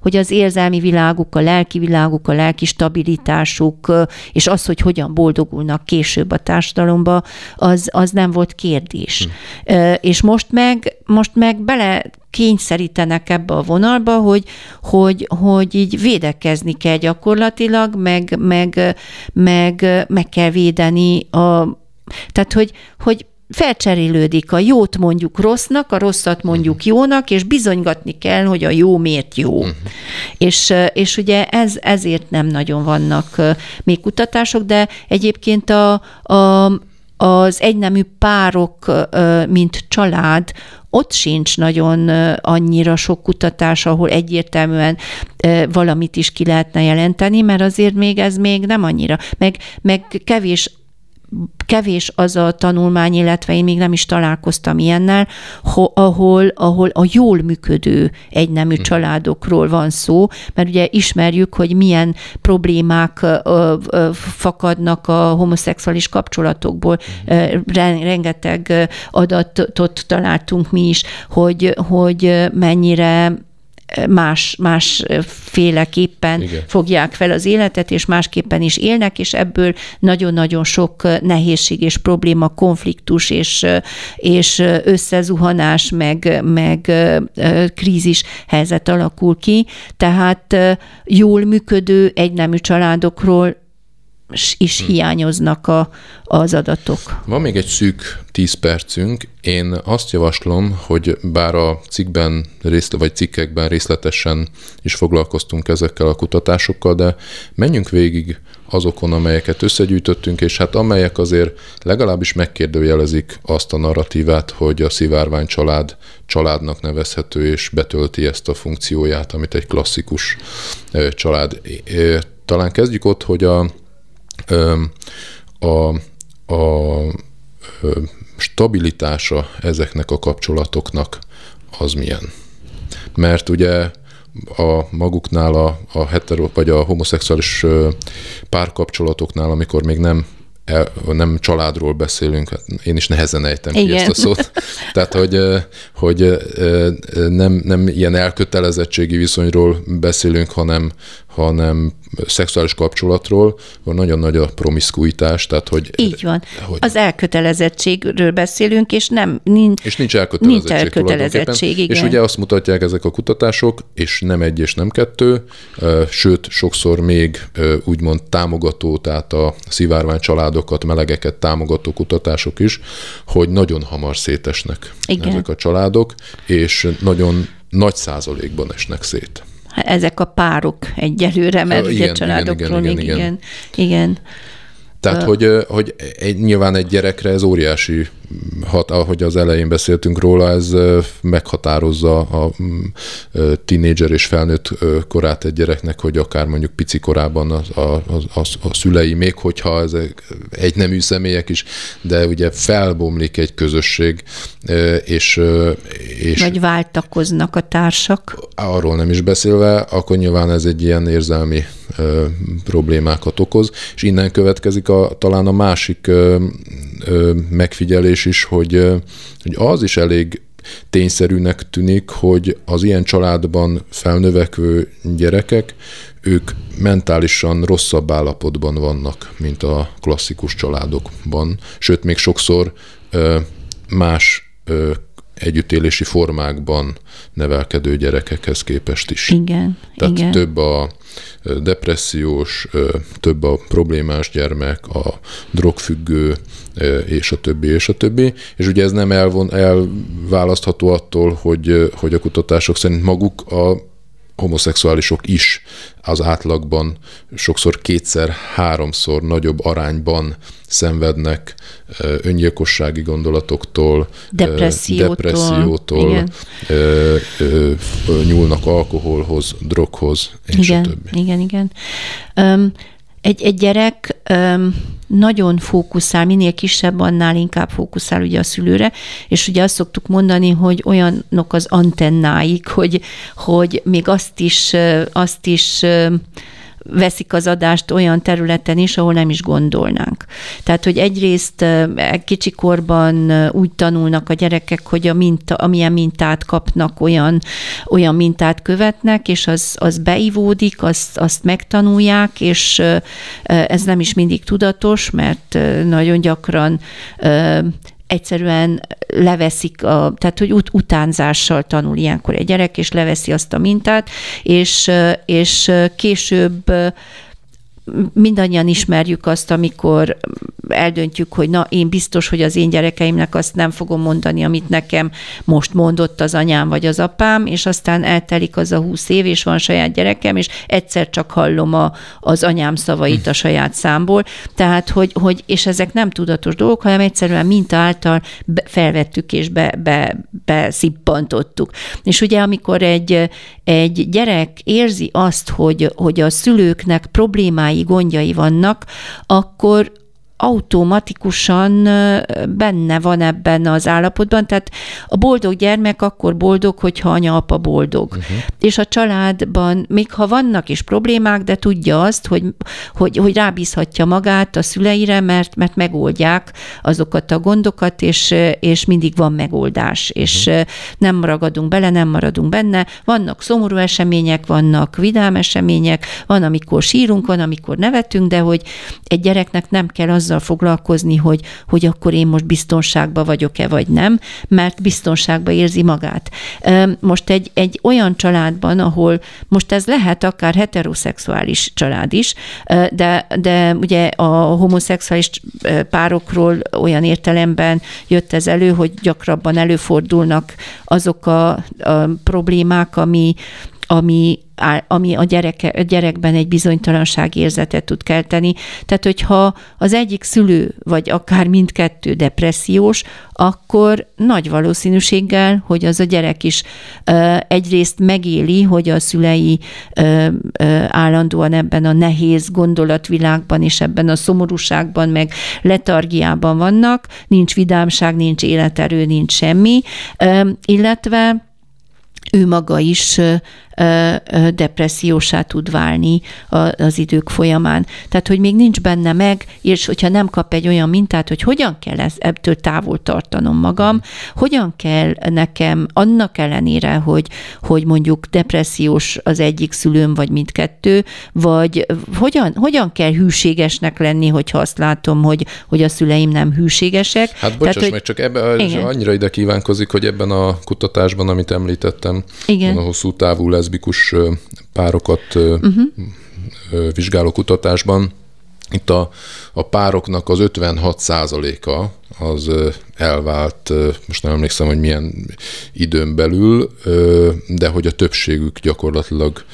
hogy az érzelmi világuk, a lelki világuk, a lelki stabilitásuk, és az, hogy hogyan boldogulnak később a társadalomba, az nem volt kérdés. És most meg bele kényszerítenek ebbe a vonalba, hogy így védekezni kell gyakorlatilag, meg kell védeni Tehát, hogy felcserélődik a jót mondjuk rossznak, a rosszat mondjuk jónak, és bizonygatni kell, hogy a jó miért jó. És ugye ezért nem nagyon vannak még kutatások, de egyébként az egynemű párok, mint család, ott sincs nagyon annyira sok kutatás, ahol egyértelműen valamit is ki lehetne jelenteni, mert azért még ez még nem annyira. Meg kevés az a tanulmány, illetve én még nem is találkoztam ilyennel, ahol a jól működő egynemű családokról van szó, mert ugye ismerjük, hogy milyen problémák fakadnak a homoszexuális kapcsolatokból. Rengeteg adatot találtunk mi is, hogy mennyire másféleképpen fogják fel az életet, és másképpen is élnek, és ebből nagyon-nagyon sok nehézség és probléma, konfliktus és összezuhanás, meg krízis helyzet alakul ki. Tehát jól működő egynemű családokról is hiányoznak az adatok. Van még egy szűk 10 percünk. Én azt javaslom, hogy bár a cikkben, vagy cikkekben részletesen is foglalkoztunk ezekkel a kutatásokkal, de menjünk végig azokon, amelyeket összegyűjtöttünk, és hát amelyek azért legalábbis megkérdőjelezik azt a narratívát, hogy a szivárvány család családnak nevezhető, és betölti ezt a funkcióját, amit egy klasszikus család. Talán kezdjük ott, hogy a stabilitása ezeknek a kapcsolatoknak az milyen? Mert ugye maguknál a hetero vagy a homoszexuális párkapcsolatoknál, amikor még nem családról beszélünk, hát én is nehezen ejtem ki ezt a szót. Tehát, hogy nem ilyen elkötelezettségi viszonyról beszélünk, hanem szexuális kapcsolatról, van nagyon nagy a promiszkuitás, tehát hogy... Így van. Az elkötelezettségről beszélünk, és nincs elkötelezettség. Nincs elkötelezettség, igen. És ugye azt mutatják ezek a kutatások, és nem egy, és nem kettő, sőt, sokszor még úgymond támogató, tehát a szivárvány családokat, melegeket támogató kutatások is, hogy nagyon hamar szétesnek ezek a családok, és nagyon nagy százalékban esnek szét. Ezek a párok egyelőre, mert ugye családokról még igen. Tehát, hogy nyilván egy gyerekre ez óriási, ahogy az elején beszéltünk róla, ez meghatározza a tínédzser és felnőtt korát egy gyereknek, hogy akár mondjuk pici korában a szülei, még hogyha ezek egynemű személyek is, de ugye felbomlik egy közösség, és vagy váltakoznak a társak. Arról nem is beszélve, akkor nyilván ez egy ilyen érzelmi problémákat okoz, és innen következik talán a másik megfigyelés is, hogy az is elég tényszerűnek tűnik, hogy az ilyen családban felnövekvő gyerekek, ők mentálisan rosszabb állapotban vannak, mint a klasszikus családokban. Sőt, még sokszor más együttélési formákban nevelkedő gyerekekhez képest is. Tehát több a depressziós, több a problémás gyermek, a drogfüggő, és a többi. És ugye ez nem elválasztható attól, hogy a kutatások szerint maguk a homoszexuálisok is az átlagban sokszor 2-3-szor nagyobb arányban szenvednek öngyilkossági gondolatoktól, depressziótól nyúlnak alkoholhoz, droghoz, és a többi. Igen. Egy gyerek nagyon fókuszál, minél kisebb, annál inkább fókuszál ugye a szülőre, és ugye azt szoktuk mondani, hogy olyanok az antennáik, hogy még azt is veszik az adást olyan területen is, ahol nem is gondolnánk. Tehát, hogy egyrészt kicsikorban úgy tanulnak a gyerekek, hogy amilyen mintát kapnak, olyan mintát követnek, és az beivódik, azt megtanulják, és ez nem is mindig tudatos, mert nagyon gyakran egyszerűen leveszik, tehát hogy utánzással tanul ilyenkor egy gyerek, és leveszi azt a mintát, és később mindannyian ismerjük azt, amikor eldöntjük, hogy na, én biztos, hogy az én gyerekeimnek azt nem fogom mondani, amit nekem most mondott az anyám vagy az apám, és aztán eltelik az a 20 év, és van saját gyerekem, és egyszer csak hallom az anyám szavait a saját számból. Tehát, hogy és ezek nem tudatos dolgok, hanem egyszerűen minta által felvettük és beszippantottuk. És ugye, amikor egy gyerek érzi azt, hogy a szülőknek problémái, gondjai vannak, akkor automatikusan benne van ebben az állapotban, tehát a boldog gyermek akkor boldog, hogyha anya-apa boldog. Uh-huh. És a családban, még ha vannak is problémák, de tudja azt, hogy rábízhatja magát a szüleire, mert megoldják azokat a gondokat, és mindig van megoldás, és nem ragadunk bele, nem maradunk benne. Vannak szomorú események, vannak vidám események, van, amikor sírunk, van, amikor nevetünk, de hogy egy gyereknek nem kell az foglalkozni, hogy akkor én most biztonságban vagyok-e, vagy nem, mert biztonságban érzi magát. Most egy olyan családban, ahol most ez lehet akár heteroszexuális család is, de ugye a homoszexuális párokról olyan értelemben jött ez elő, hogy gyakrabban előfordulnak azok a problémák, ami a gyerekben egy bizonytalanság érzetet tud kelteni. Tehát, hogyha az egyik szülő, vagy akár mindkettő depressziós, akkor nagy valószínűséggel, hogy az a gyerek is egyrészt megéli, hogy a szülei állandóan ebben a nehéz gondolatvilágban és ebben a szomorúságban, meg letargiában vannak, nincs vidámság, nincs életerő, nincs semmi, illetve ő maga is depressziósá tud válni az idők folyamán. Tehát, hogy még nincs benne meg, és hogyha nem kap egy olyan mintát, hogy hogyan kell ebből távol tartanom magam, hogyan kell nekem annak ellenére, hogy mondjuk depressziós az egyik szülőm, vagy mindkettő, vagy hogyan kell hűségesnek lenni, hogyha azt látom, hogy a szüleim nem hűségesek. Hát bocsáss meg, csak ebben annyira ide kívánkozik, hogy ebben a kutatásban, amit említettem, a hosszú távú leszbikus párokat vizsgáló kutatásban, itt a pároknak az 56%-a az elvált, most nem emlékszem, hogy milyen időn belül, de hogy a többségük gyakorlatilag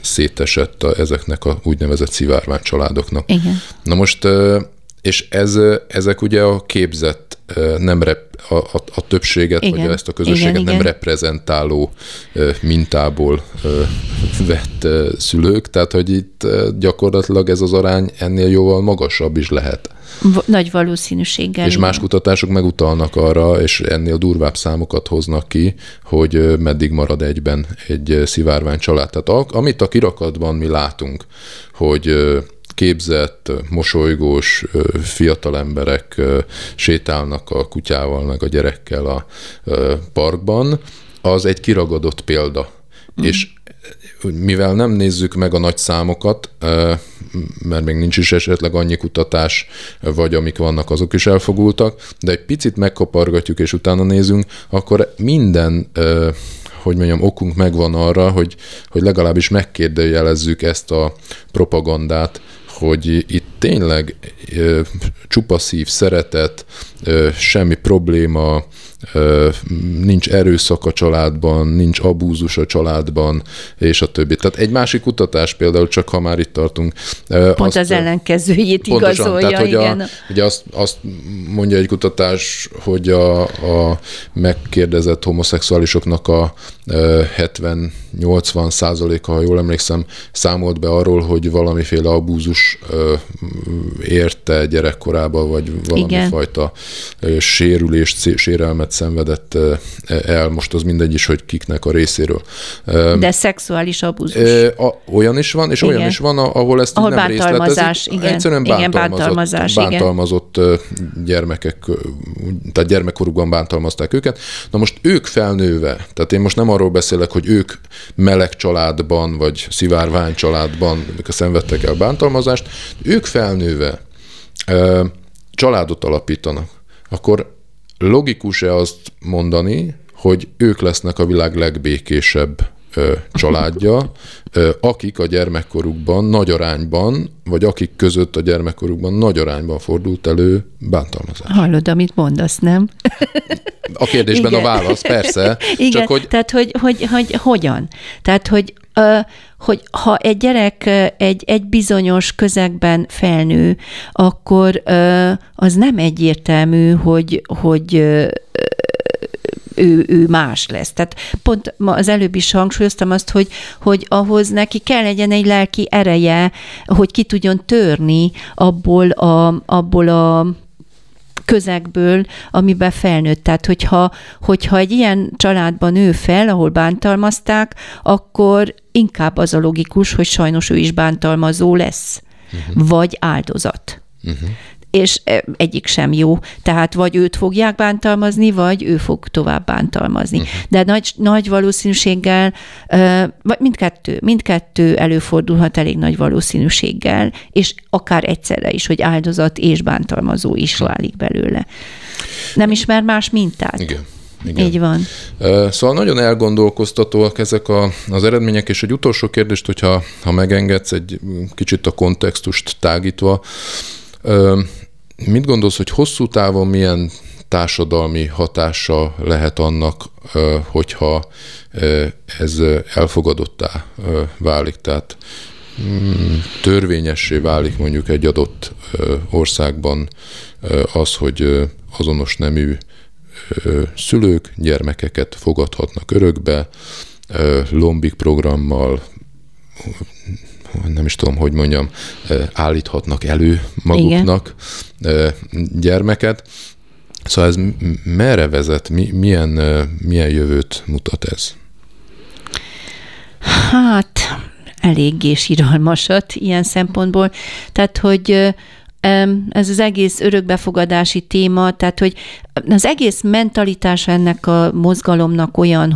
szétesett ezeknek a úgynevezett szivárvány családoknak. Igen. Na most, és ezek ugye a képzett, nem a többséget, igen, vagy ezt a közösséget nem reprezentáló mintából vett szülők, tehát hogy itt gyakorlatilag ez az arány ennél jóval magasabb is lehet. Nagy valószínűséggel. És más kutatások megutalnak arra, és ennél durvább számokat hoznak ki, hogy meddig marad egyben egy szivárvány család. Tehát amit a kirakatban mi látunk, hogy képzett, mosolygós fiatal emberek sétálnak a kutyával, meg a gyerekkel a parkban, az egy kiragadott példa. Mm. És mivel nem nézzük meg a nagy számokat, mert még nincs is esetleg annyi kutatás, vagy amik vannak, azok is elfogultak, de egy picit megkapargatjuk, és utána nézünk, akkor minden, okunk megvan arra, hogy legalábbis megkérdőjelezzük ezt a propagandát, hogy itt tényleg csupa szív, szeretet, semmi probléma, nincs erőszak a családban, nincs abúzus a családban, és a többi. Tehát egy másik kutatás például, csak ha már itt tartunk. Pont az ellenkezőjét igazolja, tehát, igen. Ugye azt mondja egy kutatás, hogy a megkérdezett homoszexuálisoknak a 70-80%-a, ha jól emlékszem, számolt be arról, hogy valamiféle abúzus érte gyerekkorában, vagy valamifajta sérülést, sérelmet szenvedett el, most az mindegy is, hogy kiknek a részéről. De szexuális abúzus. Olyan is van, és igen. Olyan is van, ahol ezt ahol nem részletezik. Igen. Egyszerűen bántalmazott gyermekek, tehát gyermekkorukban bántalmazták őket. Na most ők felnőve, tehát én most nem arról beszélek, hogy ők meleg családban, vagy szivárvány családban szenvedtek el bántalmazást, ők felnőve családot alapítanak, akkor logikus-e azt mondani, hogy ők lesznek a világ legbékésebb családja, akik a gyermekkorukban nagy arányban, vagy akik között a gyermekkorukban nagy arányban fordult elő bántalmazás. Hallod, amit mondasz, nem? A kérdésben igen. A válasz, persze. Igen, csak hogy... tehát hogy hogyan? Tehát, hogy ha egy gyerek egy bizonyos közegben felnő, akkor az nem egyértelmű, hogy ő más lesz. Tehát pont ma az előbb is hangsúlyoztam azt, hogy ahhoz neki kell legyen egy lelki ereje, hogy ki tudjon törni abból a közegből, amiben felnőtt. Tehát, hogyha egy ilyen családban nő fel, ahol bántalmazták, akkor inkább az a logikus, hogy sajnos ő is bántalmazó lesz, vagy áldozat. És egyik sem jó. Tehát vagy őt fogják bántalmazni, vagy ő fog tovább bántalmazni. De nagy valószínűséggel, vagy mindkettő előfordulhat elég nagy valószínűséggel, és akár egyszerre is, hogy áldozat és bántalmazó is válik belőle. Nem ismer más mintát. Igen. Igen. Így van. Szóval nagyon elgondolkoztatóak ezek az eredmények, és egy utolsó kérdést, hogyha megengedsz, egy kicsit a kontextust tágítva, mit gondolsz, hogy hosszú távon milyen társadalmi hatása lehet annak, hogyha ez elfogadottá válik, tehát törvényessé válik mondjuk egy adott országban az, hogy azonos nemű szülők gyermekeket fogadhatnak örökbe, lombik programmal, nem is tudom, hogy mondjam, állíthatnak elő maguknak igen. gyermeket. Szóval ez merre vezet? Milyen jövőt mutat ez? Hát, eléggé siralmasat ilyen szempontból. Tehát, hogy ez az egész örökbefogadási téma, tehát, hogy az egész mentalitás ennek a mozgalomnak olyan,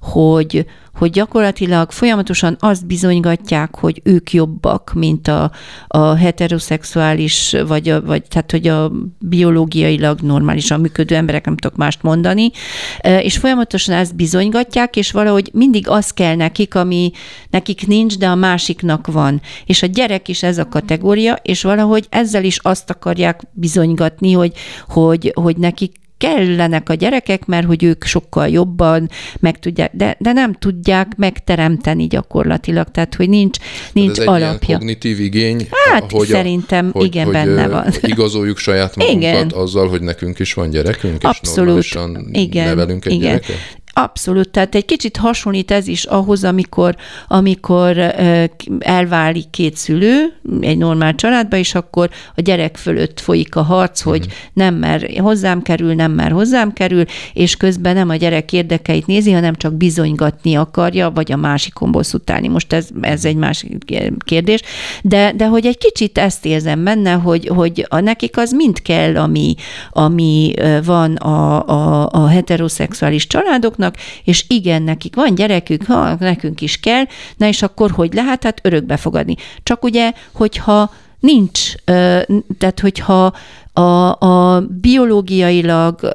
hogy gyakorlatilag folyamatosan azt bizonygatják, hogy ők jobbak, mint a heteroszexuális, vagy tehát, hogy a biológiailag normálisan működő emberek, nem tudok mást mondani, és folyamatosan ezt bizonygatják, és valahogy mindig az kell nekik, ami nekik nincs, de a másiknak van. És a gyerek is ez a kategória, és valahogy ezzel is azt akarják bizonygatni, hogy nekik kellenek a gyerekek, mert hogy ők sokkal jobban meg tudják, de nem tudják megteremteni gyakorlatilag, tehát hogy nincs alapja. Ez egy alapja. Ilyen kognitív igény, hát, hogy szerintem igen, benne van. Igazoljuk saját magunkat igen. azzal, hogy nekünk is van gyerekünk, abszolút. És normálisan igen. nevelünk egy igen. gyereket. Abszolút, tehát egy kicsit hasonlít ez is ahhoz, amikor elválik két szülő egy normál családba, és akkor a gyerek fölött folyik a harc, hogy nem mer hozzám kerül, és közben nem a gyerek érdekeit nézi, hanem csak bizonygatni akarja, vagy a másikon bosszút állni. Most ez egy másik kérdés, de hogy egy kicsit ezt érzem benne, hogy nekik az mind kell, ami van a heteroszexuális családok, és igen, nekik van gyerekük, ha nekünk is kell, na és akkor hogy lehet, hát örökbefogadni. Csak ugye, hogyha nincs, tehát hogyha a biológiailag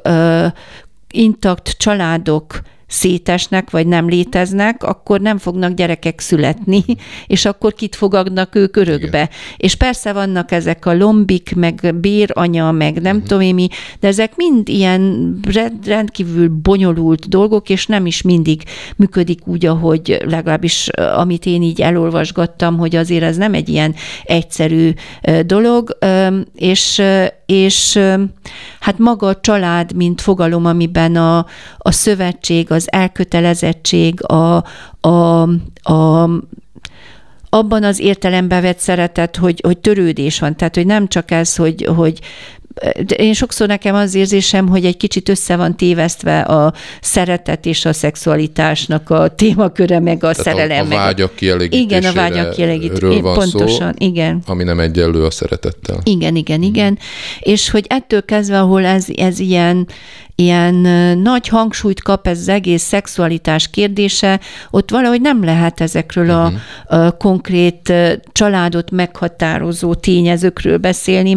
intakt családok szétesnek, vagy nem léteznek, akkor nem fognak gyerekek születni, és akkor kit fogadnak ők örökbe. Igen. És persze vannak ezek a lombik, meg béranya, meg nem tudom én mi, de ezek mind ilyen rendkívül bonyolult dolgok, és nem is mindig működik úgy, ahogy legalábbis amit én így elolvasgattam, hogy azért ez nem egy ilyen egyszerű dolog, és hát maga a család, mint fogalom, amiben a szövetség, az elkötelezettség, abban az értelembe vett szeretet, hogy törődés van. Tehát, hogy nem csak ez, hogy én sokszor nekem az érzésem, hogy egy kicsit össze van tévesztve a szeretet és a szexualitásnak a témaköre, meg a szerelem. A vágyak kielégítéséről igen, a vágyak kielégítéséről van pontosan, szó, igen. ami nem egyenlő a szeretettel. Igen. És hogy ettől kezdve, ahol ez ilyen nagy hangsúlyt kap ez az egész szexualitás kérdése, ott valahogy nem lehet ezekről a konkrét családot meghatározó tényezőkről beszélni,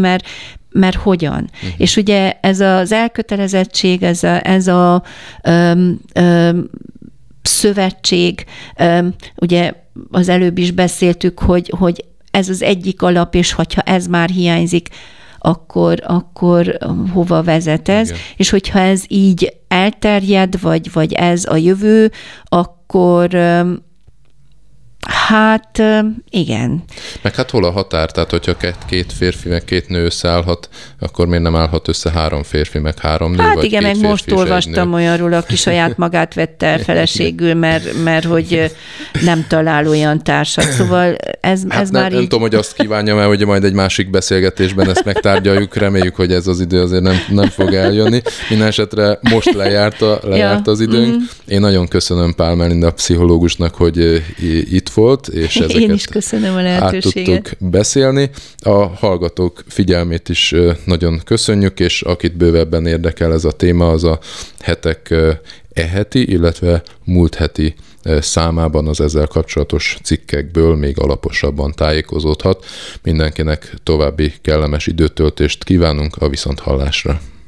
mert hogyan? És ugye ez az elkötelezettség, ez a szövetség, ugye az előbb is beszéltük, hogy ez az egyik alap, és hogyha ez már hiányzik, akkor hova vezet ez? Igen. És hogyha ez így elterjed, vagy ez a jövő, akkor hát igen. Meg hát hol a határ? Tehát, hogyha két férfi, meg két nő összeállhat, akkor miért nem állhat össze három férfi, meg három nő? Hát vagy igen, meg most olvastam olyanról, aki saját magát vette el feleségül, mert hogy nem talál olyan társat. Szóval ez már nem így... tudom, hogy azt kívánja, mert hogy majd egy másik beszélgetésben ezt megtárgyaljuk, reméljük, hogy ez az idő azért nem fog eljönni. Mindenesetre most lejárt az időnk. Mm. Én nagyon köszönöm Pál Melinda pszichológusnak, hogy itt volt, és ezeket is köszönöm a lehetőséget. Át tudtuk beszélni. A hallgatók figyelmét is nagyon köszönjük, és akit bővebben érdekel ez a téma, az a Hetek heti, illetve múlt heti számában az ezzel kapcsolatos cikkekből még alaposabban tájékozódhat. Mindenkinek további kellemes időtöltést kívánunk, a viszonthallásra.